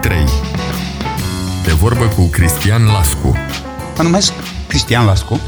3. De vorbă cu Cristian Lascu. Mă numesc Cristian Lascu,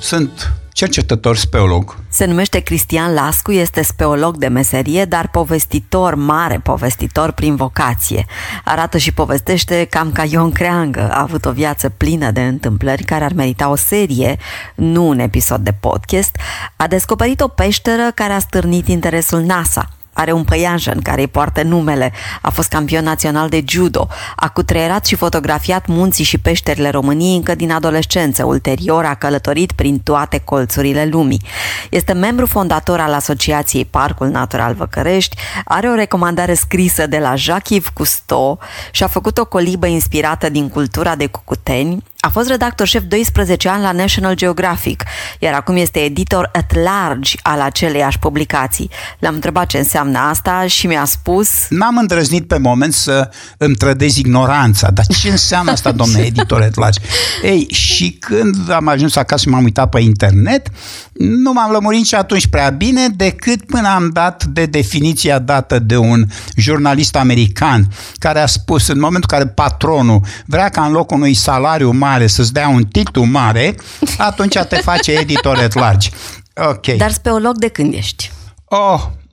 sunt cercetător speolog. Se numește Cristian Lascu, este speolog de meserie, dar povestitor, mare povestitor prin vocație. Arată și povestește cam ca Ion Creangă. A avut o viață plină de întâmplări care ar merita o serie, nu un episod de podcast. A descoperit o peșteră care a stârnit interesul NASA. Are un păianjen care îi poartă numele, a fost campion național de judo, a cutreierat și fotografiat munții și peșterile României încă din adolescență, ulterior a călătorit prin toate colțurile lumii. Este membru fondator al Asociației Parcul Natural Văcărești, are o recomandare scrisă de la Jacques-Yves Cousteau și a făcut o colibă inspirată din cultura de Cucuteni. A fost redactor șef 12 ani la National Geographic, iar acum este editor at large al aceleiași publicații. L-am întrebat ce înseamnă asta și mi-a spus... N-am îndrăznit pe moment să îmi trădez ignoranța, dar ce înseamnă asta, domnule editor at large? Ei, și când am ajuns acasă și m-am uitat pe internet, nu m-am lămurit și atunci prea bine, decât până am dat de definiția dată de un jurnalist american care a spus, în momentul în care patronul vrea ca în locul unui salariu mare să-ți dea un titlu mare, atunci te face editor at large. Okay. Dar speolog de când ești?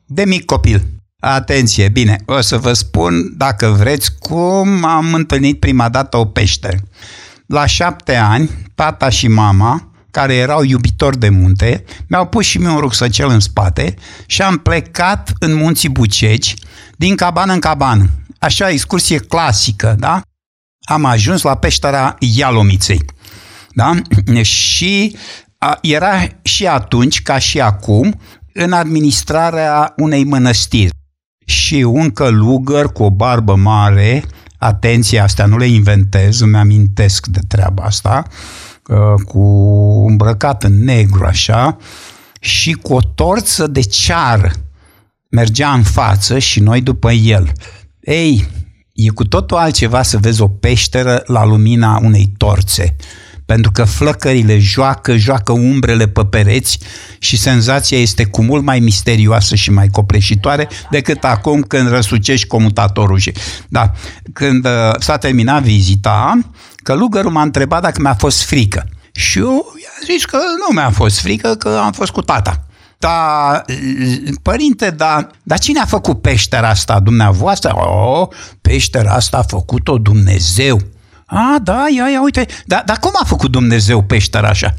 De mic copil. Atenție, bine, o să vă spun, dacă vreți, cum am întâlnit prima dată o peșteră. La 7 ani, tata și mama, care erau iubitori de munte, mi-au pus și mie un rucsăcel în spate și am plecat în munții Bucegi, din cabană în cabană. Așa, excursie clasică, da? Am ajuns la peștera Ialomiței. Da? Și era și atunci, ca și acum, în administrarea unei mănăstiri. Și un călugăr cu o barbă mare, atenție, astea nu le inventez, îmi amintesc de treaba asta, cu îmbrăcat în negru așa și cu o torță de ceară mergea în față și noi după el. Ei, e cu totul altceva să vezi o peșteră la lumina unei torțe, pentru că flăcările joacă umbrele pe pereți și senzația este cu mult mai misterioasă și mai copleșitoare decât acum când răsucești comutatorul. Da. Când s-a terminat vizita, călugărul m-a întrebat dacă mi-a fost frică și eu i-am zis că nu mi-a fost frică, că am fost cu tata. Dar, părinte, dar cine a făcut peștera asta, dumneavoastră? Peștera asta a făcut-o Dumnezeu. Da, ia, uite, dar cum a făcut Dumnezeu peștera așa?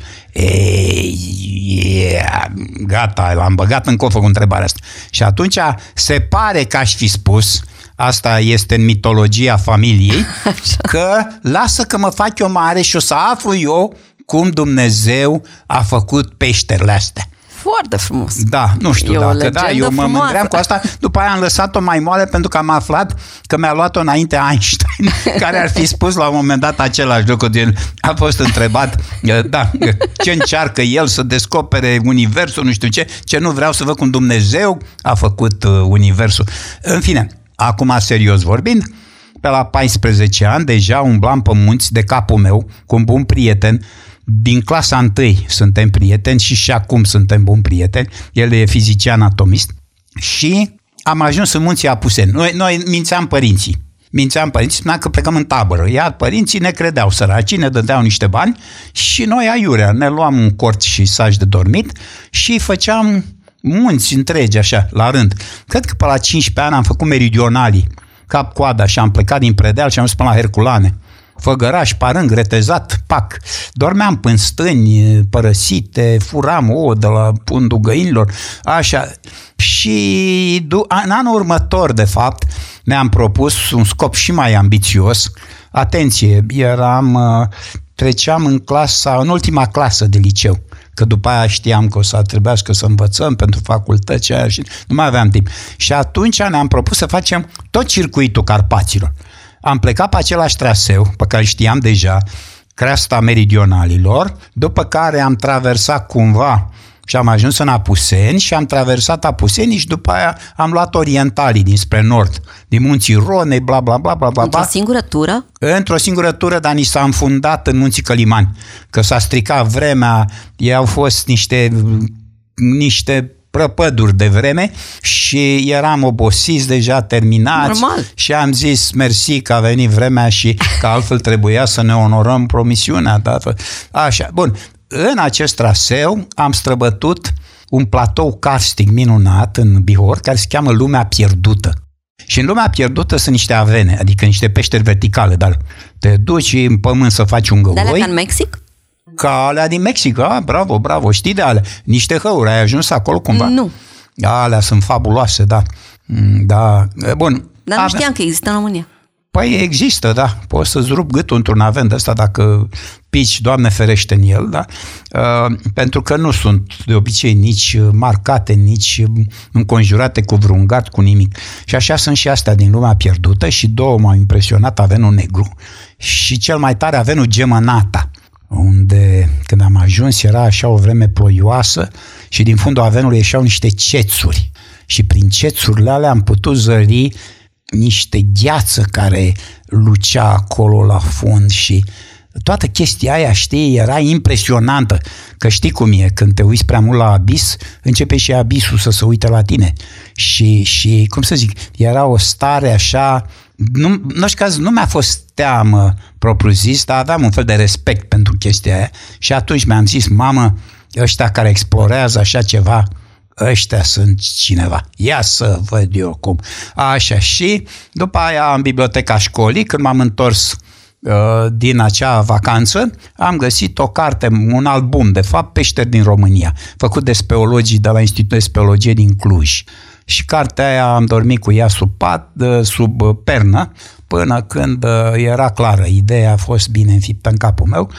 Gata, l-am băgat în cofă cu întrebarea asta. Și atunci se pare că aș fi spus, asta este în mitologia familiei, că lasă că mă fac eu mare și o să aflu eu cum Dumnezeu a făcut peșterile astea. Foarte frumos. Da, nu știu dacă da, eu mă mândream cu asta. După aia am lăsat-o mai moale pentru că am aflat că mi-a luat-o înainte Einstein, care ar fi spus la un moment dat același lucru. A fost întrebat, da, ce încearcă el să descopere universul, nu știu ce nu vreau să văd cum Dumnezeu a făcut universul. În fine, acum serios vorbind, pe la 14 ani deja umblam pe munți de capul meu cu un bun prieten. Din clasa 1 suntem prieteni și acum suntem buni prieteni. El e fizician atomist și am ajuns în Munții Apuseni. Noi mințeam părinții, spuneam că plecăm în tabără. Iar părinții ne credeau săraci, ne dădeau niște bani și noi aiurea. Ne luam un cort și saci de dormit și făceam munți întregi așa, la rând. Cred că pe la 15 ani am făcut meridionalii, cap-coada, și am plecat din Predeal și am dus până la Herculane. Făgăraș, Parâng, Retezat, pac. Dormeam în stâni părăsite, furam ouă de la pundul găinilor, așa. Și în anul următor, de fapt, ne-am propus un scop și mai ambițios. Atenție, treceam în ultima clasă de liceu, că după aia știam că o să trebuiască să învățăm pentru facultăți aia și nu mai aveam timp. Și atunci ne-am propus să facem tot circuitul Carpaților. Am plecat pe același traseu, pe care știam deja, creasta meridionalilor, după care am traversat cumva și am ajuns în Apuseni și am traversat Apuseni și după aia am luat orientalii dinspre nord, din munții Ronei, bla, bla, bla, bla, bla. Într-o singură tură? Într-o singură tură, dar ni s-a înfundat în munții Călimani, că s-a stricat vremea, ei au fost niște prăpăduri de vreme și eram obosiți, deja terminați. Normal. Și am zis mersi că a venit vremea și că altfel trebuia să ne onorăm promisiunea dată. Așa, bun. În acest traseu am străbătut un platou karstic minunat în Bihor, care se cheamă Lumea Pierdută. Și în Lumea Pierdută sunt niște avene, adică niște peșteri verticale, dar te duci în pământ să faci un găvoi. De alea ca în Mexic? Ca alea din Mexic, a, bravo, bravo, știi de alea. Niște hăuri, ai ajuns acolo cumva? Nu. Alea sunt fabuloase, da. Da, bun. Dar nu știam că există în România. Păi există, da. Poți să-ți rup gâtul într-un aven de ăsta dacă pici, Doamne ferește, în el, da? Pentru că nu sunt de obicei nici marcate, nici înconjurate cu vreun gard, cu nimic. Și așa sunt și astea din Lumea Pierdută și două m-au impresionat, avenul Negru și cel mai tare avenul Gemănata, unde când am ajuns era așa o vreme ploioasă și din fundul avenului ieșeau niște cețuri și prin cețurile alea am putut zări niște gheață care lucea acolo la fund și toată chestia aia, știi, era impresionantă, că știi cum e, când te uiți prea mult la abis, începe și abisul să se uite la tine și cum să zic, era o stare așa, în orice caz nu mi-a fost teamă propriu-zis, dar aveam un fel de respect pentru chestia aia și atunci mi-am zis, mamă, ăștia care explorează așa ceva, ăștia sunt cineva. Ia să văd eu cum. Așa, și după aia în biblioteca școlii, când m-am întors din acea vacanță, am găsit o carte, un album, de fapt, Peșteri din România, făcut de speologii de la Institutul de Speologie din Cluj. Și cartea aia am dormit cu ea sub pat, sub pernă, până când era clară. Ideea a fost bine înfiptă în capul meu.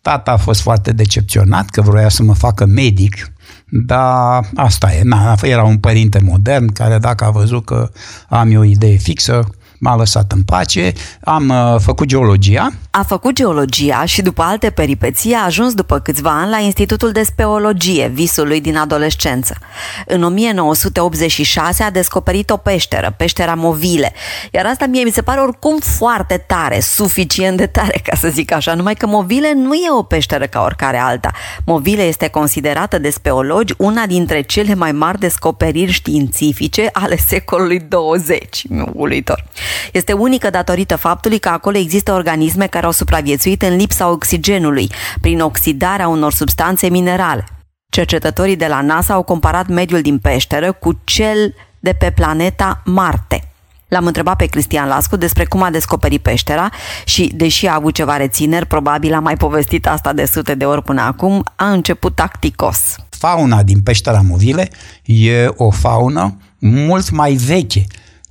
Tata a fost foarte decepționat că vroia să mă facă medic, dar asta e, era un părinte modern care dacă a văzut că am eu o idee fixă, m-a lăsat în pace, am făcut geologia. A făcut geologia și după alte peripeții a ajuns după câțiva ani la Institutul de Speologie, visul lui din adolescență. În 1986 a descoperit o peșteră, Peștera Movile, iar asta mie mi se pare oricum foarte tare, suficient de tare, ca să zic așa, numai că Movile nu e o peșteră ca oricare alta. Movile este considerată de speologi una dintre cele mai mari descoperiri științifice ale secolului 20. Uluitor! Este unică datorită faptului că acolo există organisme care au supraviețuit în lipsa oxigenului, prin oxidarea unor substanțe minerale. Cercetătorii de la NASA au comparat mediul din peșteră cu cel de pe planeta Marte. L-am întrebat pe Cristian Lascu despre cum a descoperit peștera și, deși a avut ceva rețineri, probabil a mai povestit asta de sute de ori până acum, a început tacticos. Fauna din Peștera Movile e o faună mult mai veche.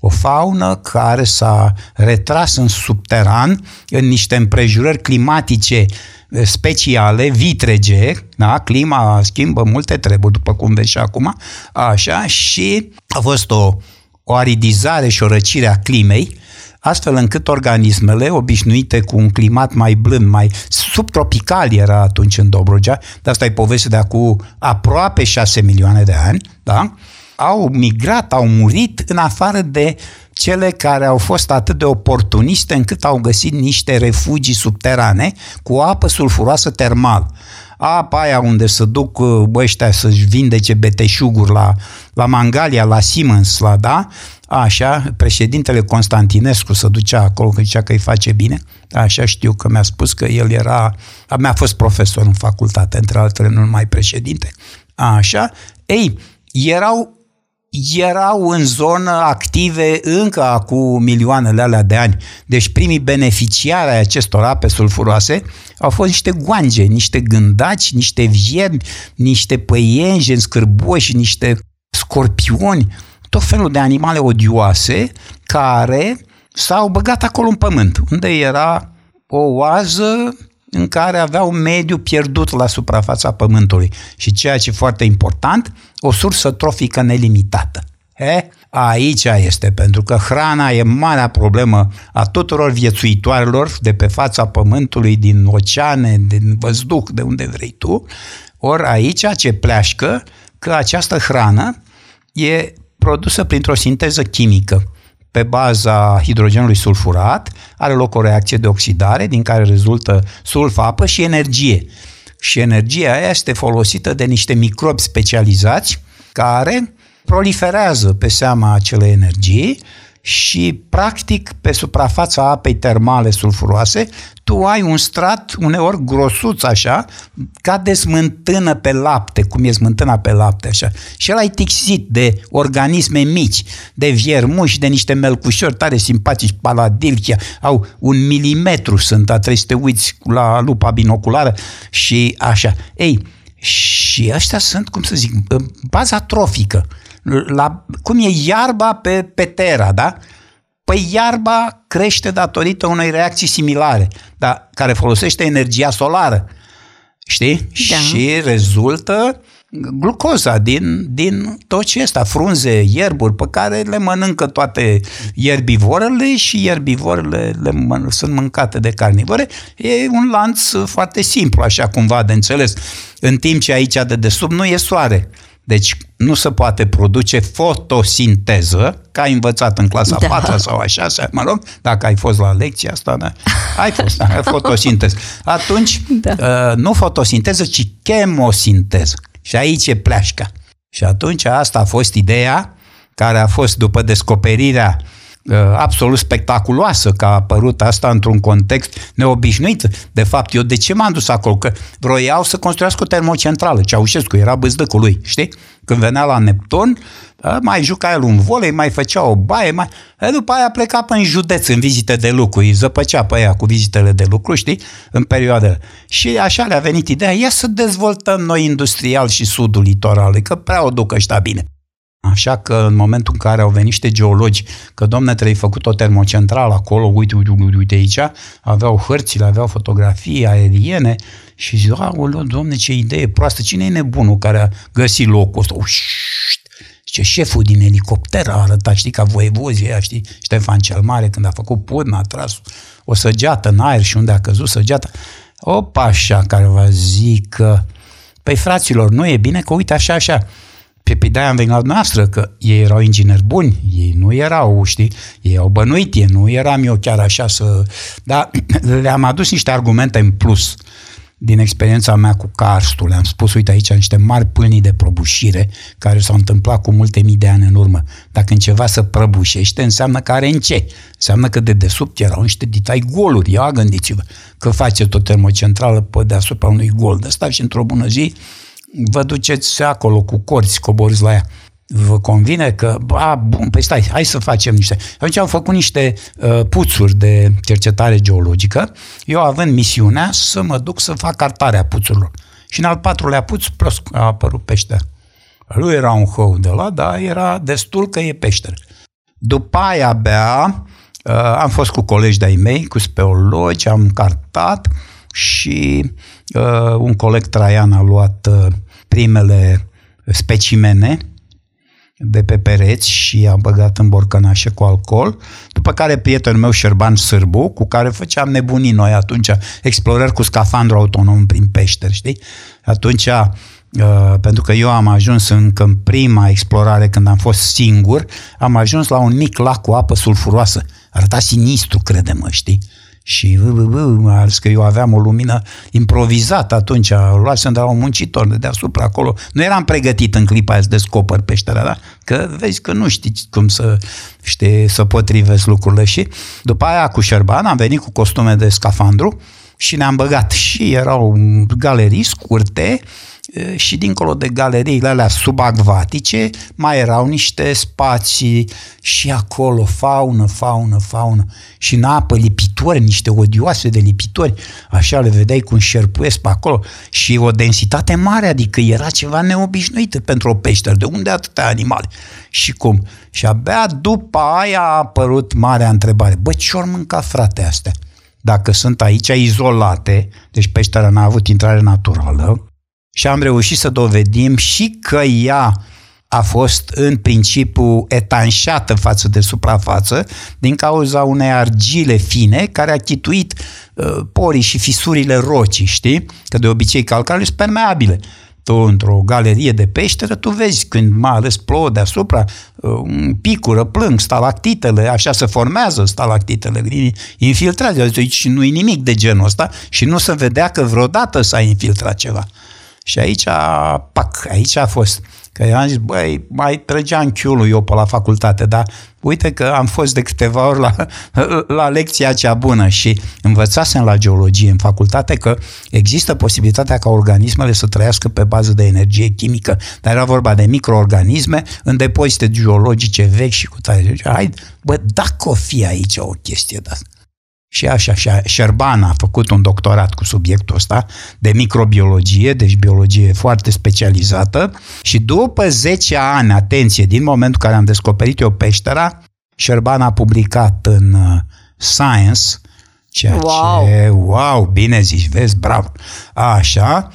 O faună care s-a retras în subteran, în niște împrejurări climatice speciale, vitrege, da? Clima schimbă multe treburi, după cum vezi și acum, așa, și a fost o aridizare și o răcire a climei, astfel încât organismele obișnuite cu un climat mai blând, mai subtropical era atunci în Dobrogea, de asta e poveste de acum aproape 6 milioane de ani, da? Au migrat, au murit, în afară de cele care au fost atât de oportuniste încât au găsit niște refugii subterane cu apă sulfuroasă termal. Apa aia unde se duc ăștia să-și vindece beteșuguri la Mangalia, la Siemens, la da? Așa, președintele Constantinescu se ducea acolo, că zicea că îi face bine. Așa știu că mi-a spus că el mi-a fost profesor în facultate, între altele, nu numai președinte. Așa, ei, erau în zonă active încă acum milioanele alea de ani. Deci primii beneficiari ai acestor ape sulfuroase au fost niște goange, niște gândaci, niște viermi, niște păienjeni, scârboși, niște scorpioni, tot felul de animale odioase care s-au băgat acolo în pământ, unde era o oază în care avea un mediu pierdut la suprafața pământului și, ceea ce e foarte important, o sursă trofică nelimitată. Aici este, pentru că hrana e marea problemă a tuturor viețuitoarelor de pe fața pământului, din oceane, din văzduh, de unde vrei tu, ori aici ce pleașcă că această hrană e produsă printr-o sinteză chimică. Pe baza hidrogenului sulfurat are loc o reacție de oxidare din care rezultă sulf, apă și energie. Și energia aia este folosită de niște microbi specializați care proliferează pe seama acelei energii și, practic, pe suprafața apei termale sulfuroase, tu ai un strat, uneori grosuț așa, ca de smântână pe lapte, cum e smântâna pe lapte așa. Și ăla e tixit de organisme mici, de viermuși, de niște melcușori tare simpatici, paladilchia, au 1 milimetru sunt, trebuie să te uiți la lupa binoculară și așa. Ei, și ăștia sunt, cum să zic, baza trofică. La, cum e iarba pe terra, da? Păi iarba crește datorită unei reacții similare, da? Care folosește energia solară, știi? Da. Și rezultă glucoza din tot ce este, frunze, ierburi, pe care le mănâncă toate ierbivorele și ierbivorele sunt mâncate de carnivore. E un lanț foarte simplu, așa cumva de înțeles, în timp ce aici dedesubt nu e soare. Deci nu se poate produce fotosinteză, că ai învățat în clasa 4 sau a 6, mă rog, dacă ai fost la lecția asta, da? Ai fost, da, fotosinteză. Atunci, nu fotosinteză, ci chemosinteză. Și aici e pleașca. Și atunci asta a fost ideea care a fost după descoperirea absolut spectaculoasă că a apărut asta într-un context neobișnuit. De fapt, eu de ce m-am dus acolo? Că vroiau să construiască o termocentrală. Ceaușescu era bâzdăcul lui, știi? Când venea la Neptun, mai juca el un volei, mai făcea o baie, mai... După aia pleca până în județ în vizite de lucru, îi zăpăcea pe aia cu vizitele de lucru, știi? În perioadele. Și așa le-a venit ideea, ia să dezvoltăm noi industrial și sudul litoral, că prea o duc ăștia bine. Așa că în momentul în care au venit niște geologi, că domne, trebuie făcut o termocentrală acolo, uite aici, aveau hărțile, aveau fotografii aeriene și zic, aoleu, domne, ce idee proastă, cine e nebunul care a găsit locul ăsta? Ce șeful din elicopter a arătat, știi, ca voievozii ăia, știi, Ștefan cel Mare, când a făcut Purna, a tras o săgeată în aer și unde a căzut săgeata. Opa, așa, care vă zic că, păi fraților, nu e bine că uite așa, Pe de-aia am venit la noastră, că ei erau ingineri buni, ei nu erau, știi, ei au bănuit, ei nu eram eu chiar așa să... Dar le-am adus niște argumente în plus din experiența mea cu karstul. Le-am spus, uite aici, niște mari pâlnii de prăbușire care s-au întâmplat cu multe mii de ani în urmă. Dacă în ceva se prăbușește, înseamnă că are în ce. Înseamnă că dedesubt erau niște ditai goluri. Ia gândiți-vă că faceți o termocentrală pe deasupra unui gol de ăsta și într-o bună zi vă duceți acolo cu corți, coborâți la ea. Vă convine că, bun, păi stai, hai să facem niște... Atunci am făcut niște puțuri de cercetare geologică, eu având misiunea să mă duc să fac cartarea puțurilor. Și în al 4-lea puț, prost, a apărut peștera. Lui era un hău de la, dar era destul că e peșteră. După aia abia am fost cu colegi de-ai mei, cu speologi, am cartat și un coleg, Traian, a luat primele specimene de pe pereți și a băgat în borcănașe cu alcool, după care prietenul meu, Șerban Sârbu, cu care făceam nebunii noi atunci, explorări cu scafandru autonom prin peșteri, știi? Atunci, pentru că eu am ajuns încă în prima explorare, când am fost singur, am ajuns la un mic lac cu apă sulfuroasă. Arăta sinistru, crede-mă, știi? Și mai ales că eu aveam o lumină improvizată atunci, luasem de la un muncitor de deasupra acolo. Nu eram pregătit în clipa aia să descoper peștera, da? Că vezi că nu știi cum să potrivesc lucrurile. Și după aia cu Șerban am venit cu costume de scafandru și ne-am băgat. Și erau galerii scurte și dincolo de galeriile alea subacvatice mai erau niște spații și acolo faună și în apă lipitori, niște odioase de lipitori, așa le vedeai cum șerpuiesc pe acolo și o densitate mare, adică era ceva neobișnuit pentru o peșteră, de unde atâtea animale și cum? Și abia după aia a apărut marea întrebare, bă, ce-or mânca, frate, astea? Dacă sunt aici izolate, deci peștera n-a avut intrare naturală, și am reușit să dovedim și că ea a fost în principiu etanșată față de suprafață din cauza unei argile fine care a chituit porii și fisurile rocii, știi? Că de obicei calcarele sunt permeabile. Tu, într-o galerie de peșteră, tu vezi când mai ales plouă deasupra, picură, plâng, stalactitele, așa se formează stalactitele, infiltrează. Deci nu e nimic de genul ăsta și nu se vedea că vreodată s-a infiltrat ceva. Și aici, pac, aici a fost. Că eu am zis, băi, mai trăgeam chiulul eu pe la facultate, dar uite că am fost de câteva ori la lecția cea bună și învățasem la geologie în facultate că există posibilitatea ca organismele să trăiască pe bază de energie chimică, dar era vorba de microorganisme în depozite geologice vechi și cu tare. Hai, bă, dacă o fi aici o chestie de asta. Și așa, Șerban a făcut un doctorat cu subiectul ăsta de microbiologie, deci biologie foarte specializată și după 10 ani, atenție, din momentul în care am descoperit eu peștera, Șerban a publicat în Science, ceea ce, wow, bine zici, vezi, bravo, așa,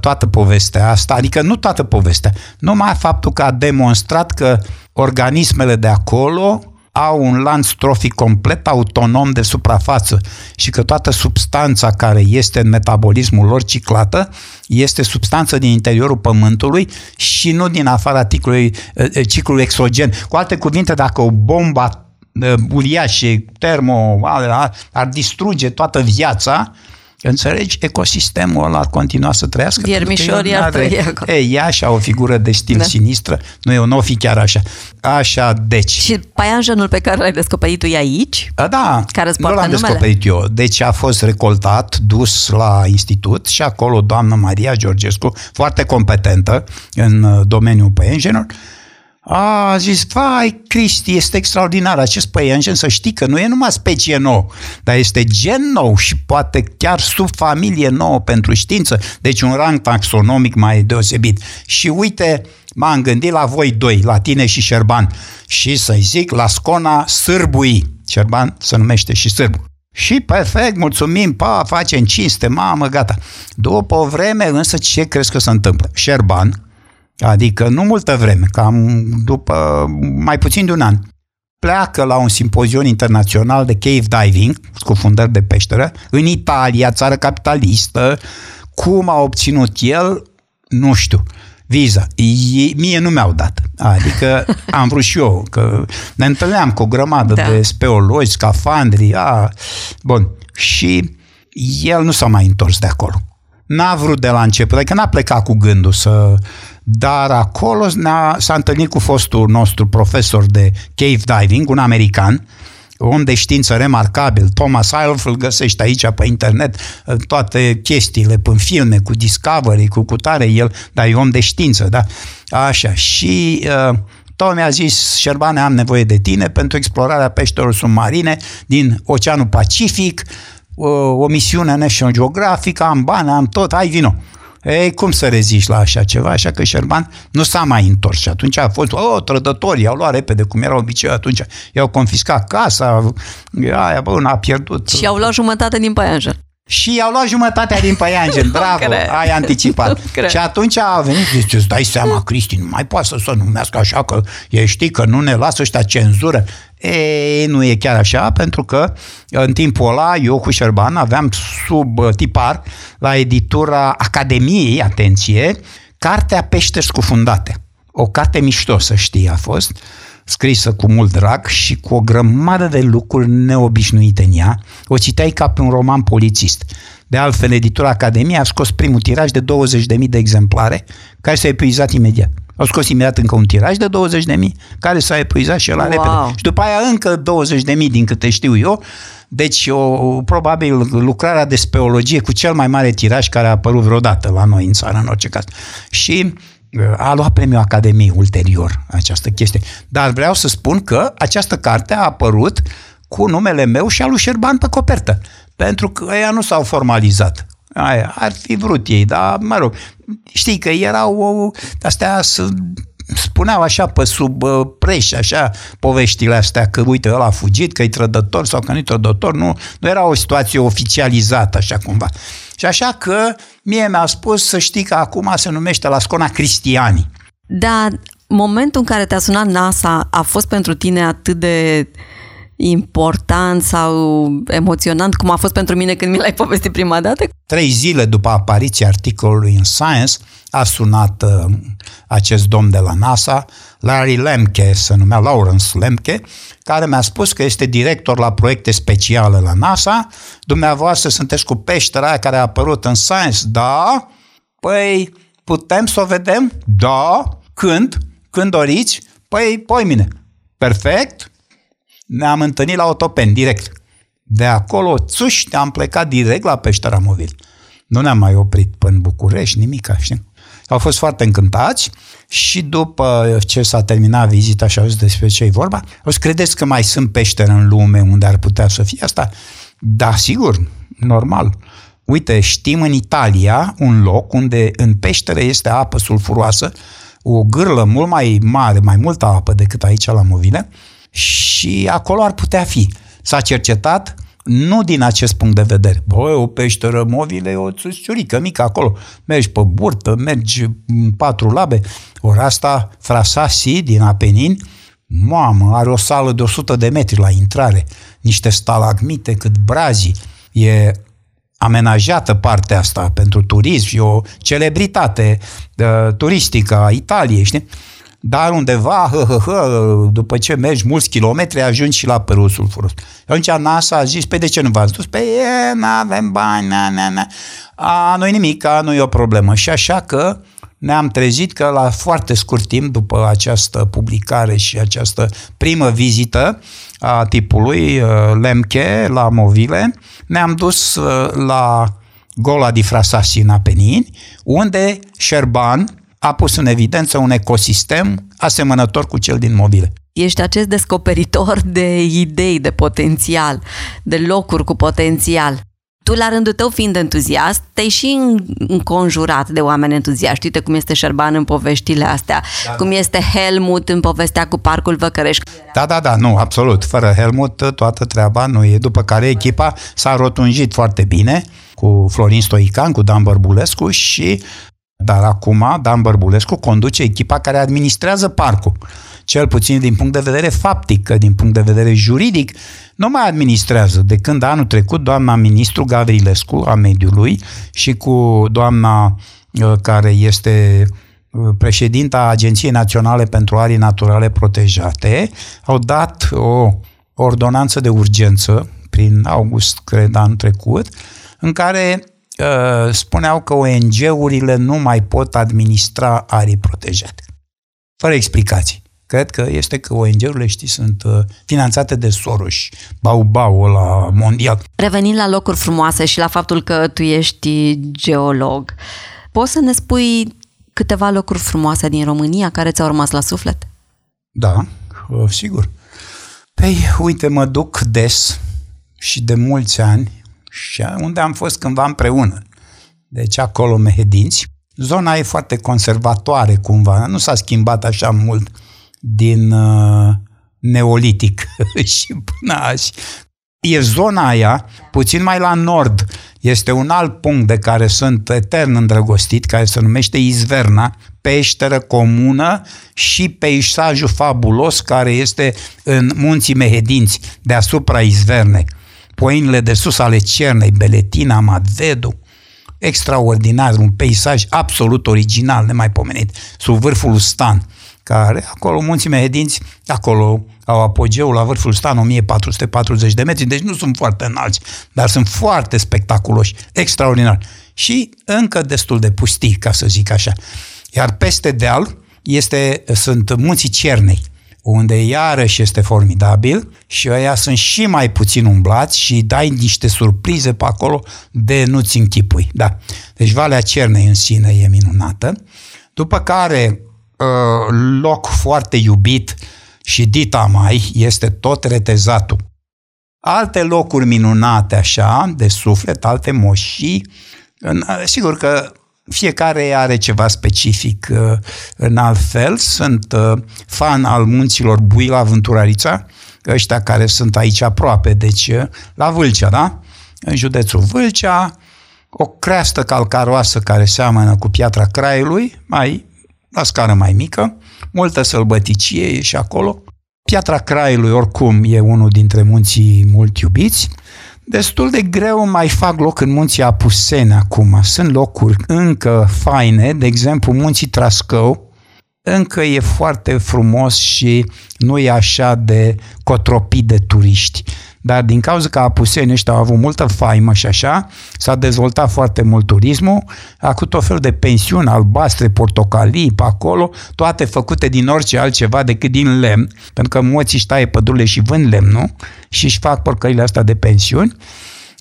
toată povestea asta, adică nu toată povestea, numai faptul că a demonstrat că organismele de acolo au un lanț trofic complet autonom de suprafață și că toată substanța care este în metabolismul lor ciclată este substanță din interiorul pământului și nu din afara ciclului exogen. Cu alte cuvinte, dacă o bombă uriașă, termo, ar distruge toată viața, înțelegi, ecosistemul ăla ar continua să trăiască. Viermișorii ar trăi acolo. E așa o figură de stil sinistră. Nu, eu n-o fi chiar așa. Așa, deci. Și paianjenul pe care l-ai descoperit tu aici? Da, care îți poartă numele? Nu l-am descoperit eu. Deci a fost recoltat, dus la institut și acolo doamna Maria Georgescu, foarte competentă în domeniul paianjenilor, a zis, vai, Cristi, este extraordinar acest păianjen, să știi că nu e numai specie nouă, dar este gen nou și poate chiar subfamilie nouă pentru știință, deci un rang taxonomic mai deosebit. Și uite, m-am gândit la voi doi, la tine și Șerban, și să-i zic Lascona Sârbui. Șerban se numește și Sârbu. Și perfect, mulțumim, pa, facem cinste, mamă, gata. După o vreme, însă, ce crezi că se întâmplă? Șerban, adică nu multă vreme, cam după mai puțin de un an, pleacă la un simpozion internațional de cave diving, scufundări de peșteră, în Italia, țară capitalistă. Cum a obținut el? Nu știu. Viza. Mie nu mi-au dat. Adică am vrut și eu, că ne întâlneam cu o grămadă de speologi, scafandri, bun. Și el nu s-a mai întors de acolo. N-a vrut de la început, adică n-a plecat cu gândul să... Dar acolo s-a întâlnit cu fostul nostru profesor de cave diving, un american, om de știință remarcabil, Thomas Alf, îl găsești aici pe internet, toate chestiile, în filme, cu Discovery, cu cutare el, dar e om de știință, da? Așa, și... Tom mi-a zis, Șerbane, am nevoie de tine pentru explorarea peșterilor submarine din Oceanul Pacific, o misiune National Geographic, am bani, am tot, hai vino. Ei, cum să reziști la așa ceva? Așa că Șerban nu s-a mai întors și atunci a fost, trădători, i-au luat repede, cum era obiceiul atunci, i-au confiscat casa, a pierdut. Și i-au luat jumătate din paianjen. Și i-au luat jumătatea din paianjen, bravo, ai anticipat. Și atunci a venit, zice, îți dai seama, Cristi, nu mai poate să se numească așa, că știi că nu ne lasă ăștia cenzură. Ei, nu e chiar așa, pentru că în timpul ăla eu cu Șerban aveam sub tipar la Editura Academiei, atenție, Cartea Peșteri Scufundate. O carte mișto, să știi, a fost scrisă cu mult drag și cu o grămadă de lucruri neobișnuite în ea. O citeai ca pe un roman polițist. De altfel, Editura Academiei a scos primul tiraj de 20.000 de exemplare, care s-a epuizat imediat. Au scos imediat încă un tiraj de 20.000, care s-a epuizat și ăla repede. Și după aia încă 20.000, din câte știu eu. Deci, probabil, lucrarea de speologie cu cel mai mare tiraj care a apărut vreodată la noi în țară, în orice caz. Și a luat premiul Academiei ulterior această chestie. Dar vreau să spun că această carte a apărut cu numele meu și al lui Șerban pe copertă, pentru că ea nu s-au formalizat. Aia, ar fi vrut ei, dar mă rog, știi că erau astea, spuneau așa pe sub preș, așa, poveștile astea, că uite, ăla a fugit, că e trădător sau că nu e trădător, nu era o situație oficializată, așa cumva. Și așa că mie mi-a spus să știi că acum se numește Lascona Cristiani. Da, momentul în care te-a sunat NASA a fost pentru tine atât de important sau emoționant, cum a fost pentru mine când mi l-ai povestit prima dată? 3 zile după apariția articolului în Science a sunat acest domn de la NASA, Lawrence Lemke, care mi-a spus că este director la proiecte speciale la NASA. Dumneavoastră sunteți cu peștera aia care a apărut în Science? Da. Păi, putem să o vedem? Da. Când doriți, păi poimine. Perfect, ne-am întâlnit la Otopeni, direct. De acolo, țuși, am plecat direct la Peștera Movile. Nu ne-am mai oprit până în București, nimic, știi? Au fost foarte încântați și după ce s-a terminat vizita și au zis despre ce e vorba, au zis, credeți că mai sunt peșteri în lume unde ar putea să fie asta? Da, sigur, normal. Uite, știm în Italia un loc unde în peșteră este apă sulfuroasă, o gârlă mult mai mare, mai multă apă decât aici la Movile, și acolo ar putea fi. S-a cercetat nu din acest punct de vedere. Băi, o peșteră Movile e o țușciurică mică acolo. Mergi pe burtă, mergi patru labe. Ori asta, Frasasi din Apenini, mamă, are o sală de 100 de metri la intrare, niște stalagmite cât brazii. E amenajată partea asta pentru turism și o celebritate turistică a Italiei, știi? Dar undeva, după ce mergi mulți kilometri, ajungi și la Părul Sulfuros. Atunci NASA a zis, păi de ce nu v-ați dus? Păi n-avem bani, nu-i nimic, nu e o problemă. Și așa că ne-am trezit că la foarte scurt timp, după această publicare și această primă vizită a tipului Lemke la Movile, ne-am dus la Gola di Frasassi în Apenini, unde Șerban a pus în evidență un ecosistem asemănător cu cel din Movile. Ești acest descoperitor de idei, de potențial, de locuri cu potențial. Tu, la rândul tău, fiind entuziast, te-ai și înconjurat de oameni entuziaști. Uite cum este Șerban în poveștile astea, da, cum este Helmut în povestea cu Parcul Văcărești. Da, nu, absolut. Fără Helmut toată treaba nu e. După care echipa s-a rotunjit foarte bine cu Florin Stoican, cu Dan Bărbulescu și... Dar acum Dan Bărbulescu conduce echipa care administrează parcul. Cel puțin din punct de vedere faptic, că din punct de vedere juridic nu mai administrează. De când anul trecut doamna ministru Gavrilescu a mediului și cu doamna care este președinta Agenției Naționale pentru Arii Naturale Protejate au dat o ordonanță de urgență prin august, cred, anul trecut, în care... spuneau că ONG-urile nu mai pot administra arii protejate. Fără explicații. Cred că este că ONG-urile, știi, sunt finanțate de Soros, bau-bau ăla mondial. Revenind la locuri frumoase și la faptul că tu ești geolog, poți să ne spui câteva locuri frumoase din România care ți-au rămas la suflet? Da, sigur. Păi, uite, mă duc des și de mulți ani și unde am fost cândva împreună. Deci acolo Mehedinți. Zona e foarte conservatoare cumva, nu s-a schimbat așa mult din neolitic și până azi. E zona aia, puțin mai la nord, este un alt punct de care sunt etern îndrăgostit, care se numește Izverna, peșteră comună și peisajul fabulos care este în munții Mehedinți, deasupra Izvernei. Poinile de sus ale Cernei, Beletina, Madvedu, extraordinar, un peisaj absolut original, nemaipomenit, sub vârful Stan, care, acolo, munții Mehedinți, acolo au apogeul la vârful Stan, 1440 de metri, deci nu sunt foarte înalți, dar sunt foarte spectaculoși, extraordinar. Și încă destul de pustii, ca să zic așa. Iar peste deal sunt munții Cernei, unde iarăși este formidabil și ăia sunt și mai puțin umblați și dai niște surprize pe acolo de nu-ți închipui. Da. Deci Valea Cernei în sine e minunată. După care loc foarte iubit și dita mai este tot Retezatul. Alte locuri minunate așa, de suflet, alte moșii. Sigur că fiecare are ceva specific în alt fel. Sunt fan al munților Buila, Vânturarița, ăștia care sunt aici aproape, deci la Vâlcea, da? În județul Vâlcea, o creastă calcaroasă care seamănă cu Piatra Craiului, la scară mai mică, multă sălbăticie e și acolo. Piatra Craiului, oricum, e unul dintre munții mult iubiți. Destul de greu mai fac loc în munții Apuseni acum. Sunt locuri încă faine, de exemplu munții Trascău, încă e foarte frumos și nu e așa de cotropit de turiști. Dar din cauza că apusenii ăștia au avut multă faimă și așa, s-a dezvoltat foarte mult turismul, a cu tot felul de pensiuni albastre, portocalii pe acolo, toate făcute din orice altceva decât din lemn, pentru că moții își taie pădurile și vând lemnul și își fac porcările astea de pensiuni.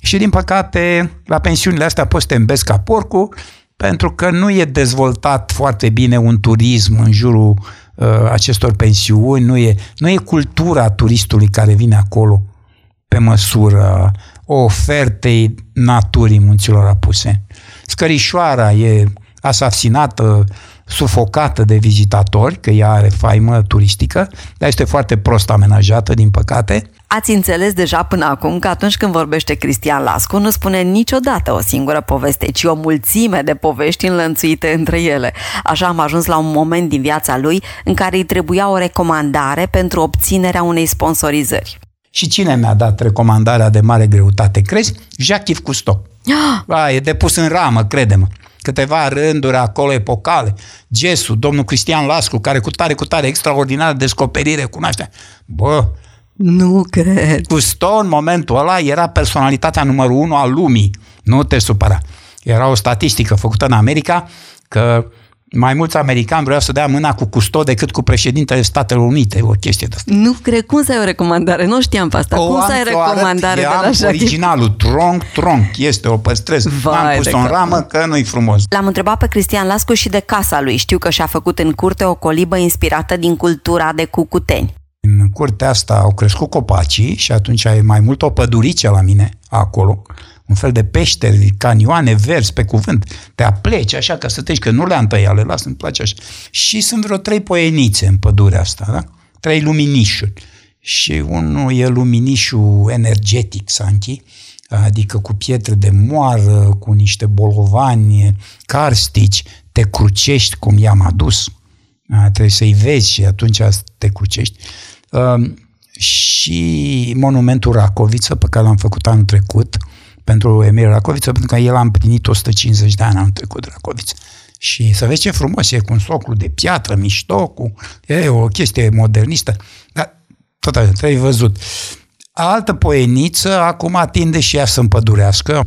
Și din păcate, la pensiunile astea poți să te îmbezi ca porcul, pentru că nu e dezvoltat foarte bine un turism în jurul acestor pensiuni, nu e cultura turistului care vine acolo pe măsură ofertei naturii munților Apuseni. Scărișoara e asasinată, sufocată de vizitatori, că ea are faimă turistică, dar este foarte prost amenajată, din păcate. Ați înțeles deja până acum că atunci când vorbește Cristian Lascu, nu spune niciodată o singură poveste, ci o mulțime de povești înlănțuite între ele. Așa am ajuns la un moment din viața lui în care îi trebuia o recomandare pentru obținerea unei sponsorizări. Și cine mi-a dat recomandarea de mare greutate, crezi? Jacques-Yves Cousteau. E depus în ramă, crede-mă. Câteva rânduri acolo epocale. Gesul, domnul Cristian Lascu, care cu tare, extraordinară descoperire, cunoaște. Bă, nu cred. Cousteau în momentul ăla era personalitatea numărul 1 a lumii. Nu te supăra. Era o statistică făcută în America că mai mulți americani vreau să dea mâna cu Cousteau decât cu președintele Statelor Unite, o chestie de asta. Nu cred, cum să ai o recomandare? Nu știam pe asta. Cum să ai recomandare de la Jacques? Originalul, tronc, este, o păstrez. Am pus-o în ramă că nu-i frumos. L-am întrebat pe Cristian Lascu și de casa lui. Știu că și-a făcut în curte o colibă inspirată din cultura de Cucuteni. În curtea asta au crescut copacii și atunci e mai mult o pădurice la mine acolo. Un fel de peșteri, canioane verzi, pe cuvânt, te apleci așa ca să treci, că nu le-am tăiat, le las, îmi place așa. Și sunt vreo 3 poienițe în pădurea asta, da? 3 luminișuri. Și unul e luminișul energetic, Sanchi, adică cu pietre de moară, cu niște bolovani, carstici, te crucești cum i-am adus. Trebuie să-i vezi și atunci te crucești. Și monumentul Racoviță, pe care l-am făcut anul trecut, pentru Emil Racoviță, pentru că el a împlinit 150 de ani anul trecut, Racoviță. Și să vezi ce frumos e, cu un soclu de piatră, mișto, e o chestie modernistă, dar tot așa, trebuie văzut. Altă poieniță acum atinde și ea să împădurească.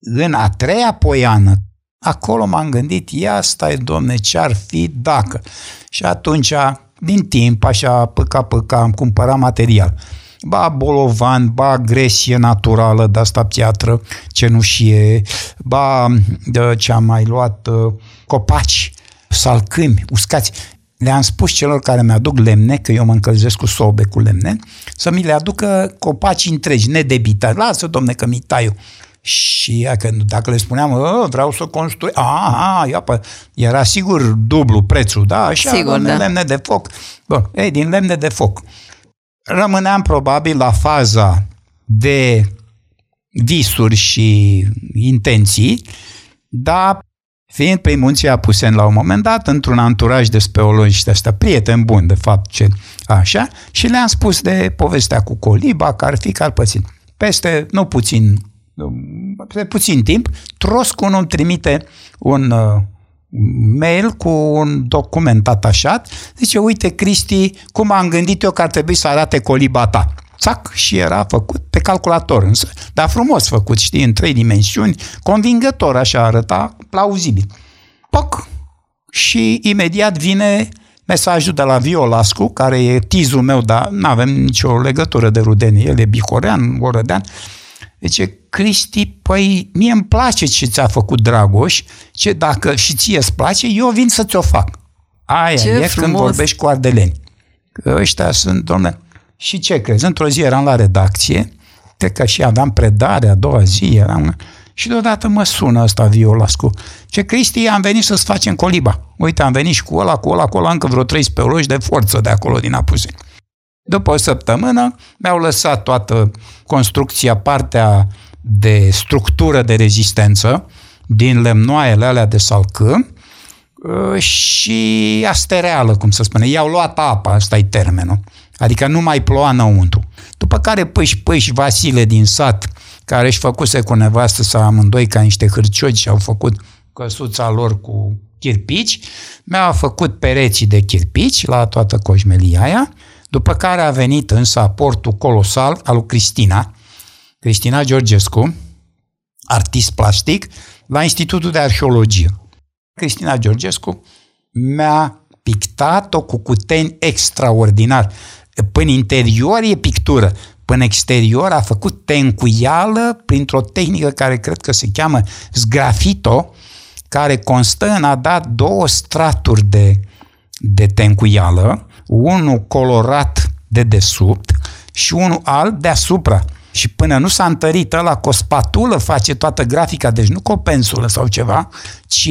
În a 3-a poiană, acolo m-am gândit, ia stai, domne, ce-ar fi dacă? Și atunci, din timp, așa, păca, am cumpărat material. Ba bolovan, ba agresie naturală, de asta piatră, cenușie, ba ce am mai luat, copaci, salcâmi, uscați. Le-am spus celor care mi-aduc lemne, că eu mă încălzesc cu sobe cu lemne, să mi le aducă copaci întregi, nedebitari. Lasă, domne, că mi-i tai eu. Și dacă le spuneam, vreau să construi, era sigur dublu prețul, da? Așa, sigur, domne, da. Lemne de foc. Bun, ei, din lemne de foc. Rămâneam probabil la faza de visuri și intenții, dar fiind prin Munții Apuseni la un moment dat, într-un anturaj de speologi de ăsta, prieten bun, de fapt, așa, și le-am spus de povestea cu coliba, că ar fi că ar pățin. Peste puțin timp, Troscun îmi trimite un mail cu un document atașat, zice, uite, Cristi, cum am gândit eu că ar trebui să arate coliba ta. Țac, și era făcut pe calculator însă, dar frumos făcut, știi, în 3 dimensiuni, convingător, așa arăta, plauzibil. Poc! Și imediat vine mesajul de la Violascu, care e tizul meu, dar n-avem nicio legătură de rudenie, el e bihorean, orădean. Zice, Cristi, păi mie îmi place ce ți-a făcut Dragoș, ce dacă și ție îți place, eu vin să ți-o fac. Aia ce e frumos. Când vorbești cu ardeleni. Că ăștia sunt, domne, și ce crezi? Într-o zi eram la redacție, cred că și aveam predare, a doua zi eram, și deodată mă sună ăsta Violascu. Ce, Cristi, am venit să-ți facem coliba. Uite, am venit și cu ăla, încă vreo 3 speologi de forță de acolo din Apuseni. După o săptămână mi-au lăsat toată construcția, partea de structură de rezistență din lemnoaiele alea de salcâm și astereală, cum să spune. I-au luat apa, ăsta e termenul. Adică nu mai ploua înăuntru. După care pâși Vasile din sat, care își făcuse cu nevastă sau amândoi ca niște hârciogi și au făcut căsuța lor cu chirpici, mi-a făcut pereții de chirpici la toată coșmelia aia, după care a venit însă aportul colosal al lui Cristina Georgescu, artist plastic, la Institutul de Arheologie. Cristina Georgescu mi-a pictat o Cucuteni extraordinar. Până interior e pictură, până exterior a făcut tencuială printr-o tehnică care cred că se cheamă sgrafito, care constă în a da două straturi de tencuială, unul colorat de desubt și unul alb deasupra. Și până nu s-a întărit ăla cu o spatulă face toată grafica, deci nu cu o pensulă sau ceva, ci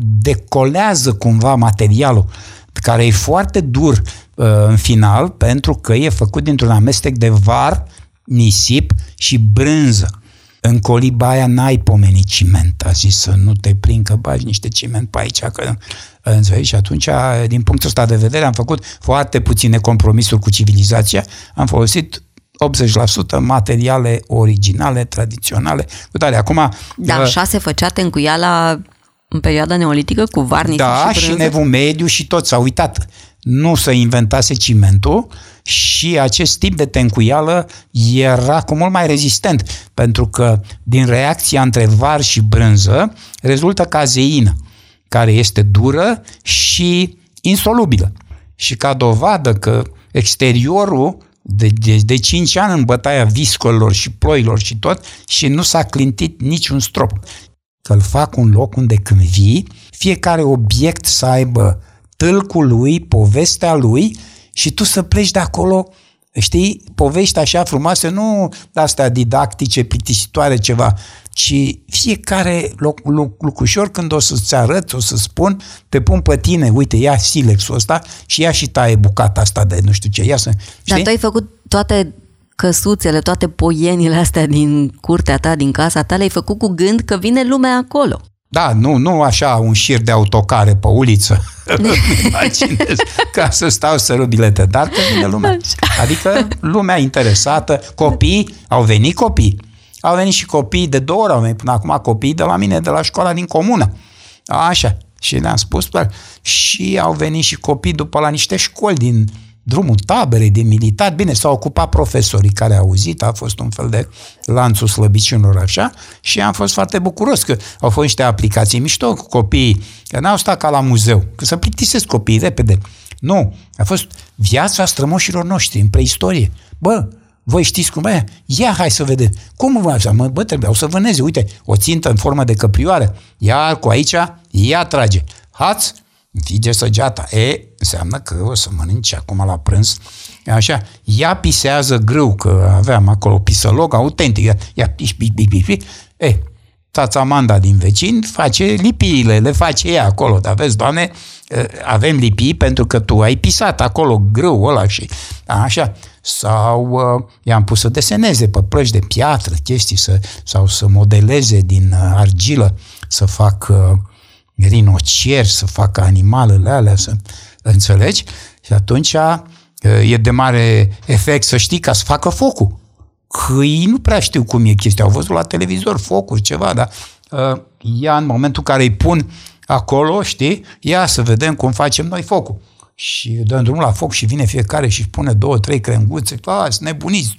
decolează cumva materialul, care e foarte dur în final, pentru că e făcut dintr-un amestec de var, nisip și brânză. În coliba aia n-ai pomeni ciment, a zis să nu te prind că bagi niște ciment pe aici, că înțelegi? Și atunci, din punctul ăsta de vedere, am făcut foarte puține compromisuri cu civilizația, am folosit 80% materiale originale, tradiționale. Acum, dar așa se făcea tencuiala în perioada neolitică cu var, nisip și brânză? Da, și Nevul Mediu și tot s-a uitat. Nu se inventase cimentul și acest tip de tencuială era cu mult mai rezistent, pentru că din reacția între var și brânză rezultă cazeină, care este dură și insolubilă. Și ca dovadă că exteriorul de 5 ani în bătaia viscolor și ploilor și tot, și nu s-a clintit niciun strop. Că-l fac un loc unde când vii, fiecare obiect să aibă tâlcul lui, povestea lui, și tu să pleci de acolo, știi, povești așa frumoase, nu astea didactice, plictisitoare, ceva, ci fiecare lucrușor, când o să-ți arăt, o să spun, te pun pe tine, uite, ia silexul ăsta și ia și taie bucata asta de nu știu ce, ia să... Știi? Dar tu ai făcut toate căsuțele, toate poienile astea din curtea ta, din casa ta, le-ai făcut cu gând că vine lumea acolo. Da, nu așa un șir de autocare pe uliță, îmi imaginez, ca să stau să rup bilete, dar că vine lumea. Adică lumea interesată, au venit și copii de 2 ori, au venit până acum copii de la mine, de la școala din comună, așa, și le-am spus, și au venit și copii după la niște școli din drumul taberei, din militat, bine, s-au ocupat profesorii care au auzit, a fost un fel de lanțul slăbiciunilor așa, și am fost foarte bucuros că au fost niște aplicații mișto cu copiii, că n-au stat ca la muzeu, că să plictisesc copiii repede. Nu, a fost viața strămoșilor noștri în preistorie. Bă, voi știți cum e? Ia, hai să vedem. Cum vă? Bă, trebuiau să vâneze, uite, o țintă în formă de căprioară, iar cu aici, ia trage. Hați! Întinge săgeata. Înseamnă că o să mănânci acum la prânz. Așa, ea pisează grâu, că aveam acolo pisălog autentic. Ea pipi. Tața Amanda din vecin face lipiile, le face ea acolo. Dar vezi, Doamne, avem lipii pentru că tu ai pisat acolo grâul ăla și... Așa. Sau i-am pus să deseneze pe plăci de piatră, chestii, sau să modeleze din argilă, să fac... rinocieri, să facă animalele alea, să înțelegi? Și atunci e de mare efect să știi ca să facă focul. Că ei nu prea știu cum e chestia. Au văzut la televizor focuri, ceva, dar ea în momentul care îi pun acolo, știi, ia să vedem cum facem noi focul. Și dăm drumul la foc și vine fiecare și pune 2-3 crenguțe, sunt nebuniți,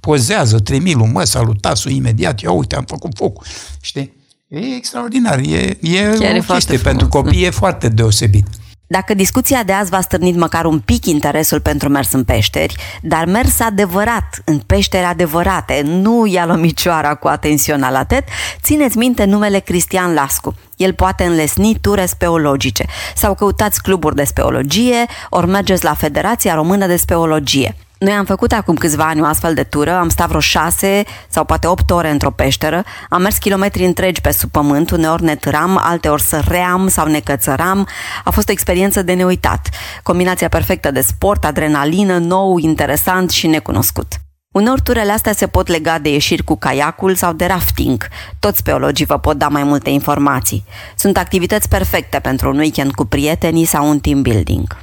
pozează, trimilul, mă, salutasul imediat, ia uite, am făcut focul, știi? E extraordinar, e o chestie pentru copii, e foarte deosebit. Dacă discuția de azi v-a stârnit măcar un pic interesul pentru mers în peșteri, dar mers adevărat, în peșteri adevărate, nu Ialomicioara cu atenționa la tet, țineți minte numele Cristian Lascu. El poate înlesni ture speologice. Sau căutați cluburi de speologie, ori mergeți la Federația Română de Speologie. Noi am făcut acum câțiva ani o astfel de tură, am stat vreo 6 sau poate 8 ore într-o peșteră, am mers kilometri întregi pe sub pământ, uneori ne târam, alteori săream sau ne cățăram. A fost o experiență de neuitat. Combinația perfectă de sport, adrenalină, nou, interesant și necunoscut. Uneori turele astea se pot lega de ieșiri cu caiacul sau de rafting. Toți speologii vă pot da mai multe informații. Sunt activități perfecte pentru un weekend cu prietenii sau un team building.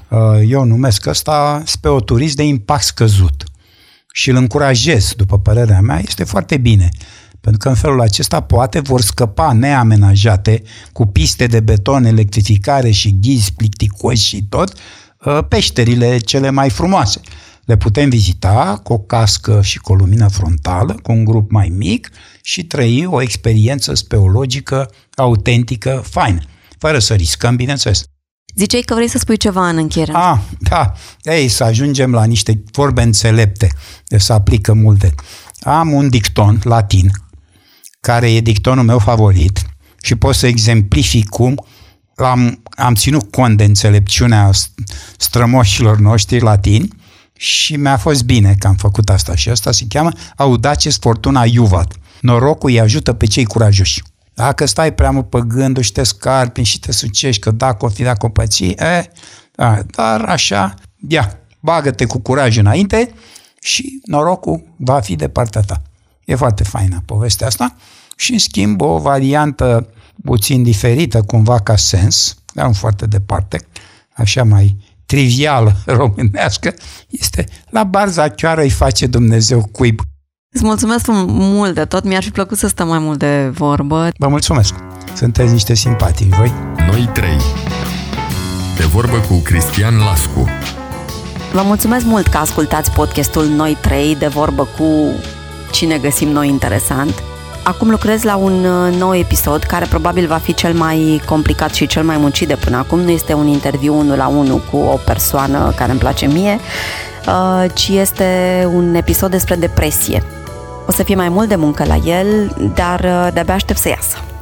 Eu numesc ăsta speoturism de impact scăzut și îl încurajez, după părerea mea, este foarte bine. Pentru că în felul acesta poate vor scăpa neamenajate, cu piste de beton, electrificare și ghizi plicticoși și tot, peșterile cele mai frumoase. Le putem vizita cu o cască și cu o lumină frontală, cu un grup mai mic și trăi o experiență speologică, autentică, faină, fără să riscăm, bineînțeles. Ziceai că vrei să spui ceva în încheiere. Da. Ei, să ajungem la niște vorbe înțelepte, se aplică multe. Am un dicton latin, care e dictonul meu favorit și pot să exemplific cum am ținut cont de înțelepciunea strămoșilor noștri latini și mi-a fost bine că am făcut asta. Și asta se cheamă Audaces Fortuna Iuvat. Norocul îi ajută pe cei curajoși. Dacă stai prea mult pe gânduri și te scarpini și te sucești că dacă o pății, dar așa, bagă-te cu curaj înainte și norocul va fi de partea ta. E foarte faină povestea asta și, în schimb, o variantă puțin diferită, cumva ca sens, dar nu foarte departe, așa mai trivială românească, este la barzacioară îi face Dumnezeu cuib. Îți mulțumesc mult de tot, mi-ar fi plăcut să stăm mai mult de vorbă. Vă mulțumesc, sunteți niște simpatici voi. Noi trei, de vorbă cu Cristian Lascu. Vă mulțumesc mult că ascultați podcastul Noi trei, de vorbă cu cine găsim noi interesant. Acum lucrez la un nou episod care probabil va fi cel mai complicat și cel mai muncit de până acum. Nu este un interviu 1 la 1 cu o persoană care îmi place mie, ci este un episod despre depresie. O să fie mai mult de muncă la el, dar de-abia aștept să iasă.